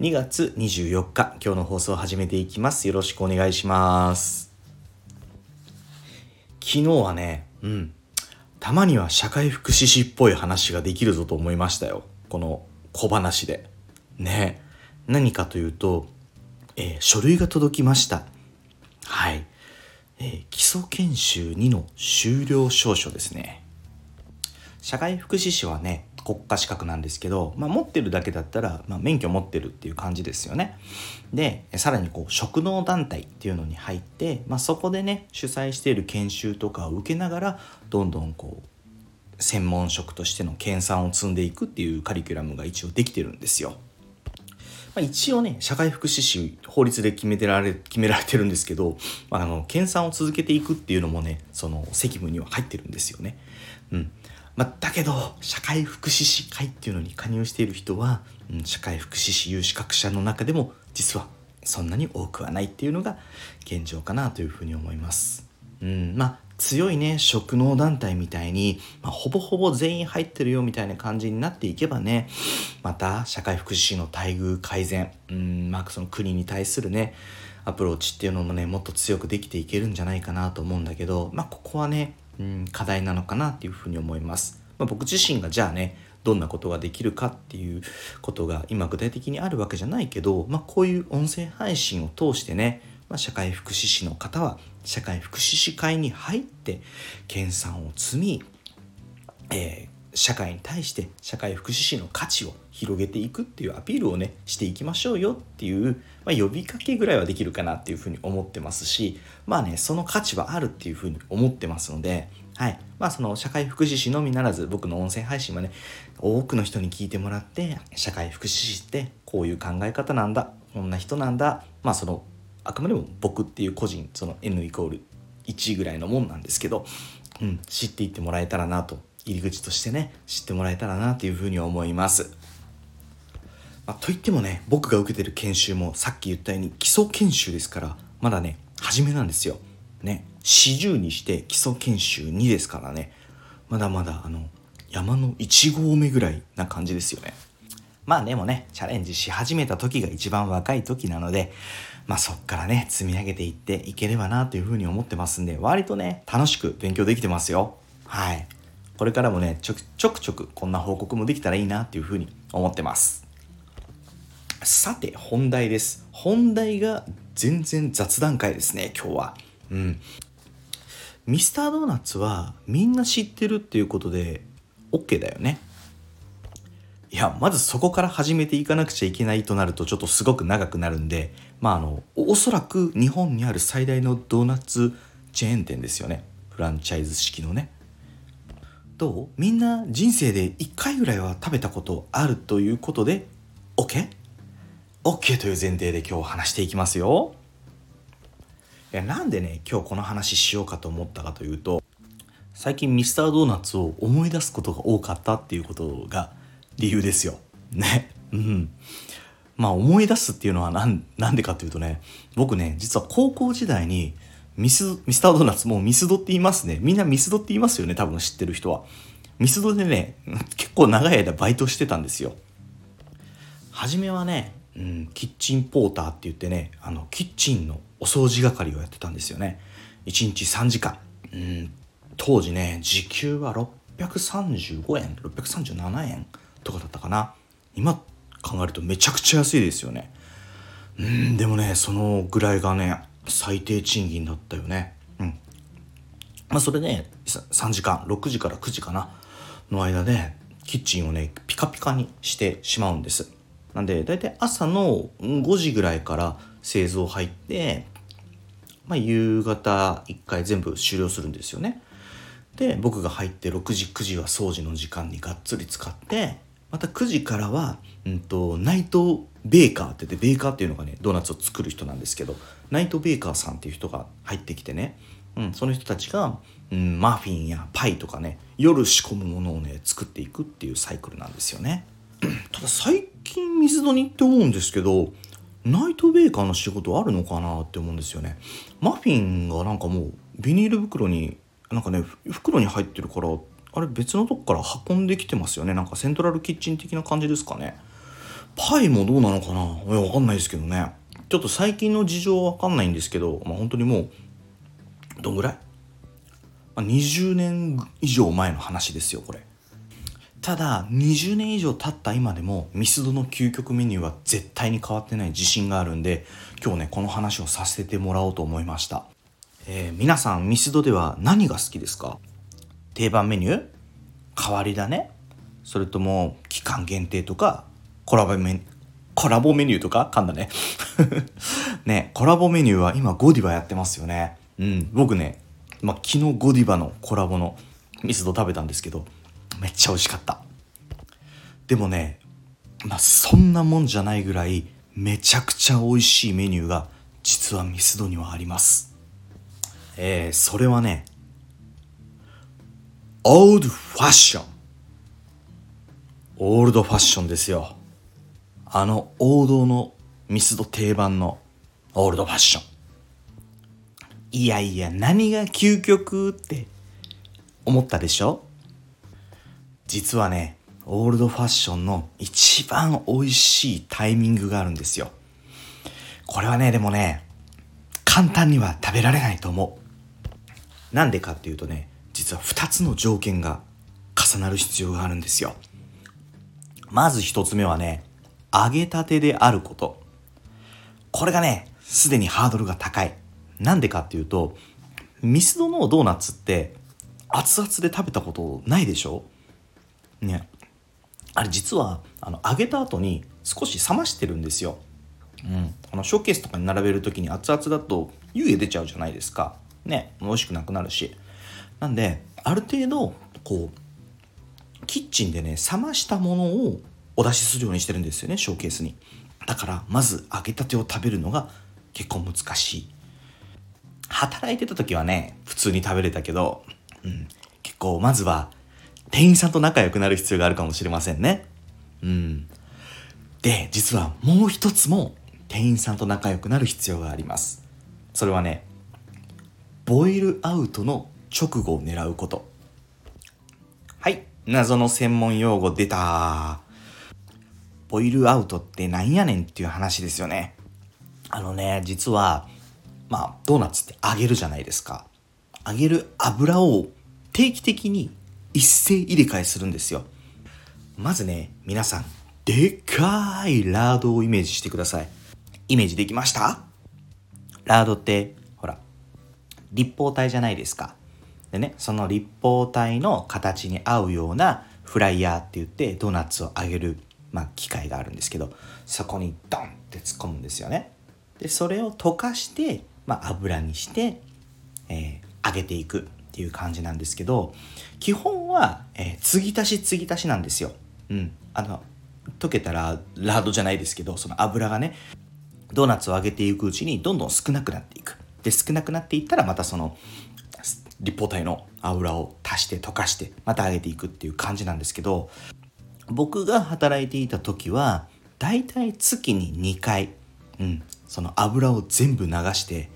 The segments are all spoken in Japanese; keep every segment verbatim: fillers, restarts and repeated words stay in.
にがつにじゅうよっか、今日の放送を始めていきます。よろしくお願いします。昨日はね、うん、たまには社会福祉士っぽい話ができるぞと思いましたよ。この小話で。ね、何かというと、えー、書類が届きました。はい、えー。基礎研修にの修了証書ですね。社会福祉士はね、国家資格なんですけど、まあ、持ってるだけだったら、まあ、免許持ってるっていう感じですよね。で、さらにこう職能団体っていうのに入って、まあ、そこでね主催している研修とかを受けながらどんどんこう専門職としての研鑽を積んでいくっていうカリキュラムが一応できてるんですよ。まあ、一応ね社会福祉士法律で決めてられ、決められてるんですけど、まあ、あの研鑽を続けていくっていうのもねその責務には入ってるんですよね。うん。まあ、だけど社会福祉士会っていうのに加入している人は、うん、社会福祉士有資格者の中でも実はそんなに多くはないっていうのが現状かなというふうに思います。うん、まあ強いね職能団体みたいに、まあ、ほぼほぼ全員入ってるよみたいな感じになっていけばね、また社会福祉士の待遇改善、うん、まあその国に対するねアプローチっていうのもねもっと強くできていけるんじゃないかなと思うんだけど、まあここはねうん、課題なのかなっていうふうに思います。まあ、僕自身がじゃあねどんなことができるかっていうことが今具体的にあるわけじゃないけど、まあ、こういう音声配信を通してね、まあ、社会福祉士の方は社会福祉士会に入って研鑽を積み、えー、社会に対して社会福祉士の価値を広げていくっていうアピールをねしていきましょうよっていう、まあ、呼びかけぐらいはできるかなっていうふうに思ってますし、まあねその価値はあるっていうふうに思ってますので、はい、まあその社会福祉士のみならず僕の音声配信はね多くの人に聞いてもらって、社会福祉士ってこういう考え方なんだ、こんな人なんだ、まあそのあくまでも僕っていう個人、その エヌイコールいち ぐらいのもんなんですけど、うん、知っていってもらえたらなと、入り口としてね知ってもらえたらなというふうに思います。まあ、といってもね僕が受けてる研修もさっき言ったように基礎研修ですから、まだね初めなんですよね。よんじゅうにして基礎研修にですからね、まだまだあの山のいちごうめぐらいな感じですよね。まあでもねチャレンジし始めた時が一番若い時なので、まあそっからね積み上げていっていければなというふうに思ってますんで、割とね楽しく勉強できてますよ。はい、これからもねちょくちょくちょくこんな報告もできたらいいなというふうに思ってます。さて本題です。本題が全然雑談会ですね今日は。うん、ミスタードーナツはみんな知ってるっていうことで OK だよね。いや、まずそこから始めていかなくちゃいけないとなるとちょっとすごく長くなるんで、まああのおそらく日本にある最大のドーナツチェーン店ですよね。フランチャイズ式のね。どう？みんな人生でいっかいぐらいは食べたことあるということで OK?OK という前提で今日話していきますよ。いや、なんでね今日この話しようかと思ったかというと、最近ミスタードーナツを思い出すことが多かったっていうことが理由ですよね。うん。まあ思い出すっていうのはなん、なんでかというとね、僕ね実は高校時代にミス、ミスタードーナツ、もうミスドって言いますね。みんなミスドって言いますよね、多分知ってる人は。ミスドでね結構長い間バイトしてたんですよ。初めはねうん、キッチンポーターって言ってね、あのキッチンのお掃除係をやってたんですよね。いちにちさんじかん、うん、当時ね時給はろっぴゃくさんじゅうごえんろっぴゃくさんじゅうななえんとかだったかな。今考えるとめちゃくちゃ安いですよね。うん、でもねそのぐらいがね最低賃金だったよね。うん、まあそれねさんじかんろくじからくじかなの間でキッチンをねピカピカにしてしまうんです。なんでだいたい朝のごじぐらいから製造入って、まあ、夕方いっかい全部終了するんですよね。で僕が入ってろくじくじは掃除の時間にがっつり使って、またくじからは、うんと、ナイトベーカーって言って、ベーカーっていうのがねドーナツを作る人なんですけど、ナイトベーカーさんっていう人が入ってきてね、うん、その人たちが、うん、マフィンやパイとかね夜仕込むものをね作っていくっていうサイクルなんですよね。ただ最近水戸にって思うんですけど、ナイトベーカーの仕事あるのかなって思うんですよね。マフィンがなんかもうビニール袋になんかね袋に入ってるから、あれ別のとこから運んできてますよね。なんかセントラルキッチン的な感じですかね。パイもどうなのかな、わかんないですけどね。ちょっと最近の事情はわかんないんですけど、まあ、本当にもうどんぐらい、まあ、にじゅうねんいじょうまえの話ですよこれ。ただにじゅうねんいじょう経った今でもミスドの究極メニューは絶対に変わってない自信があるんで、今日ねこの話をさせてもらおうと思いました。えー、皆さんミスドでは何が好きですか？定番メニュー？変わり種？それとも期間限定とかコラボメニュー、コラボメニューとか噛んだねね、コラボメニューは今ゴディバやってますよね。うん、僕ね、まあ、昨日ゴディバのコラボのミスド食べたんですけど、めっちゃ美味しかった。でもね、まあ、そんなもんじゃないぐらいめちゃくちゃ美味しいメニューが実はミスドにはあります。えー、それはねオールドファッション、オールドファッションですよ。あの王道のミスド定番のオールドファッション。いやいや、何が究極って思ったでしょ？実はね、オールドファッションの一番美味しいタイミングがあるんですよ。これはね、でもね、簡単には食べられないと思う。なんでかっていうとね、実はふたつの条件が重なる必要があるんですよ。まずひとつめはね、揚げたてであること。これがねすでにハードルが高い。なんでかっていうと、ミスドのドーナツって熱々で食べたことないでしょ、ね、あれ実はあの揚げた後に少し冷ましてるんですよ。うん、あのショーケースとかに並べるときに熱々だと湯気出ちゃうじゃないですか、ね、美味しくなくなるし。なんである程度こうキッチンでね冷ましたものをお出しするようにしてるんですよね、ショーケースに。だからまず揚げたてを食べるのが結構難しい。働いてた時はね普通に食べれたけど、うん、結構まずは店員さんと仲良くなる必要があるかもしれませんね。うん、で実はもう一つも店員さんと仲良くなる必要があります。それはねボイルアウトの直後を狙うこと。はい、謎の専門用語出た。ボイルアウトってなんやねんっていう話ですよね。あのね、実はまあドーナツって揚げるじゃないですか。揚げる油を定期的に一斉入れ替えするんですよ。まずね皆さんでかいラードをイメージしてください。イメージできました？ラードってほら立方体じゃないですか。でね、その立方体の形に合うようなフライヤーって言ってドーナツを揚げるまあ、機械があるんですけど、そこにドンって突っ込むんですよね。でそれを溶かして、まあ、油にして、えー、揚げていくっていう感じなんですけど、基本は、えー、継ぎ足し継ぎ足しなんですよ。うん、あの溶けたらラードじゃないですけど、その油がねドーナツを揚げていくうちにどんどん少なくなっていく。で少なくなっていったらまたその立方体の油を足して溶かしてまた揚げていくっていう感じなんですけど、僕が働いていた時はだいたい月ににかい、うん、その油を全部流して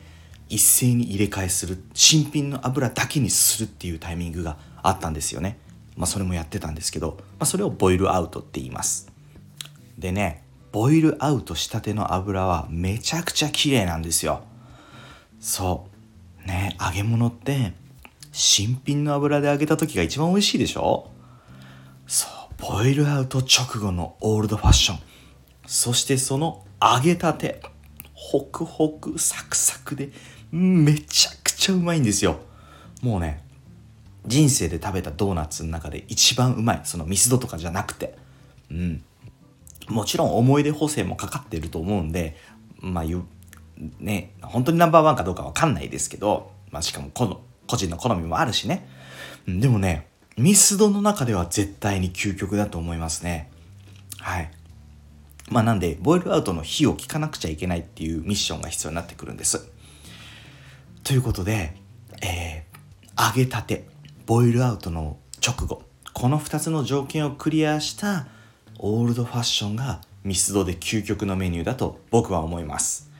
一斉に入れ替えする、新品の油だけにするっていうタイミングがあったんですよね。まあそれもやってたんですけど、まあ、それをボイルアウトって言います。でね、ボイルアウトしたての油はめちゃくちゃ綺麗なんですよ。そうね、揚げ物って新品の油で揚げた時が一番美味しいでしょ。そう、ボイルアウト直後のオールドファッション、そしてその揚げたて、ホクホクサクサクでめちゃくちゃうまいんですよ。もうね人生で食べたドーナツの中で一番うまい。そのミスドとかじゃなくて、うん、もちろん思い出補正もかかっていると思うんで、まあ言うね、本当にナンバーワンかどうかわかんないですけど、まあ、しかもこの個人の好みもあるしね。でもねミスドの中では絶対に究極だと思いますね。はい。まあ、なんでボイルアウトの火を聞かなくちゃいけないっていうミッションが必要になってくるんです。ということで、えー、揚げたてボイルアウトの直後、このふたつの条件をクリアしたオールドファッションがミスドで究極のメニューだと僕は思います。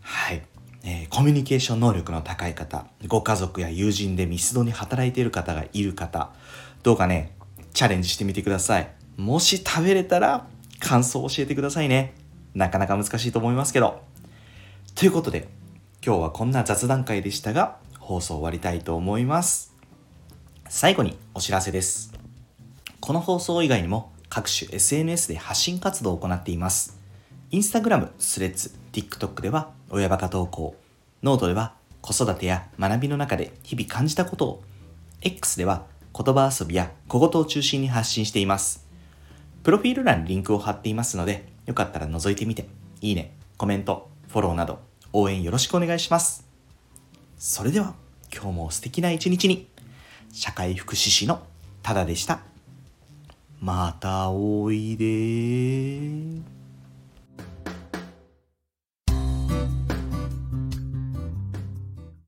はい、えー、コミュニケーション能力の高い方、ご家族や友人でミスドに働いている方がいる方、どうかねチャレンジしてみてください。もし食べれたら感想を教えてくださいね。なかなか難しいと思いますけど。ということで今日はこんな雑談会でしたが、放送終わりたいと思います。最後にお知らせです。この放送以外にも各種 エスエヌエス で発信活動を行っています。インスタグラム、スレッズ、TikTok では親バカ投稿、ノートでは子育てや学びの中で日々感じたことを、 X では言葉遊びや小言を中心に発信しています。プロフィール欄にリンクを貼っていますので、よかったら覗いてみて、いいね、コメント、フォローなど応援よろしくお願いします。それでは、今日も素敵な一日に。社会福祉士のただでした。またおいで。